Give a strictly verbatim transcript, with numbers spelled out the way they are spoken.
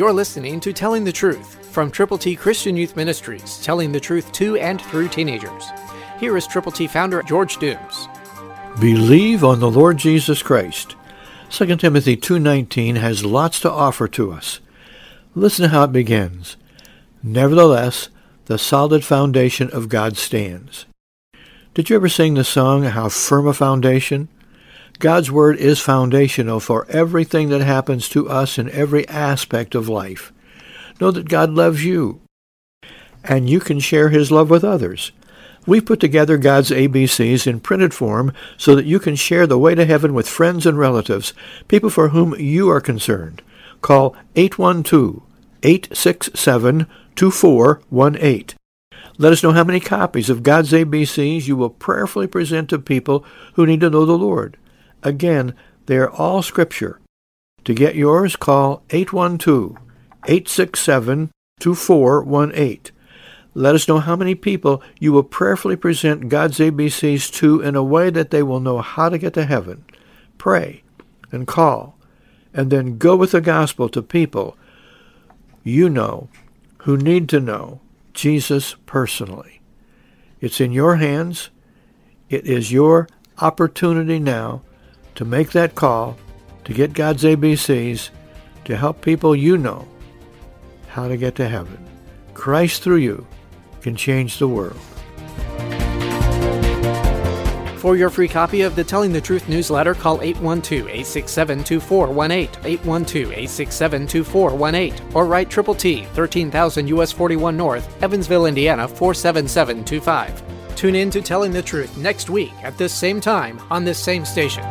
You're listening to Telling the Truth from Triple T Christian Youth Ministries, telling the truth to and through teenagers. Here is Triple T founder George Dooms. Believe on the Lord Jesus Christ. Second Timothy two nineteen has lots to offer to us. Listen to how it begins. Nevertheless, the solid foundation of God stands. Did you ever sing the song, How Firm a Foundation? God's Word is foundational for everything that happens to us in every aspect of life. Know that God loves you, and you can share His love with others. We've put together God's A B Cs in printed form so that you can share the way to heaven with friends and relatives, people for whom you are concerned. Call eight one two, eight six seven, two four one eight. Let us know how many copies of God's A B Cs you will prayerfully present to people who need to know the Lord. Again, they are all Scripture. To get yours, call eight one two, eight six seven, two four one eight. Let us know how many people you will prayerfully present God's A B Cs to in a way that they will know how to get to heaven. Pray and call, and then go with the gospel to people you know who need to know Jesus personally. It's in your hands. It is your opportunity now to make that call, to get God's A B Cs, to help people you know how to get to heaven. Christ through you can change the world. For your free copy of the Telling the Truth newsletter, call eight one two, eight six seven, two four one eight, eight one two, eight six seven, two four one eight, or write Triple T, thirteen thousand U S forty-one North, Evansville, Indiana, four seven seven two five. Tune in to Telling the Truth next week at this same time on this same station.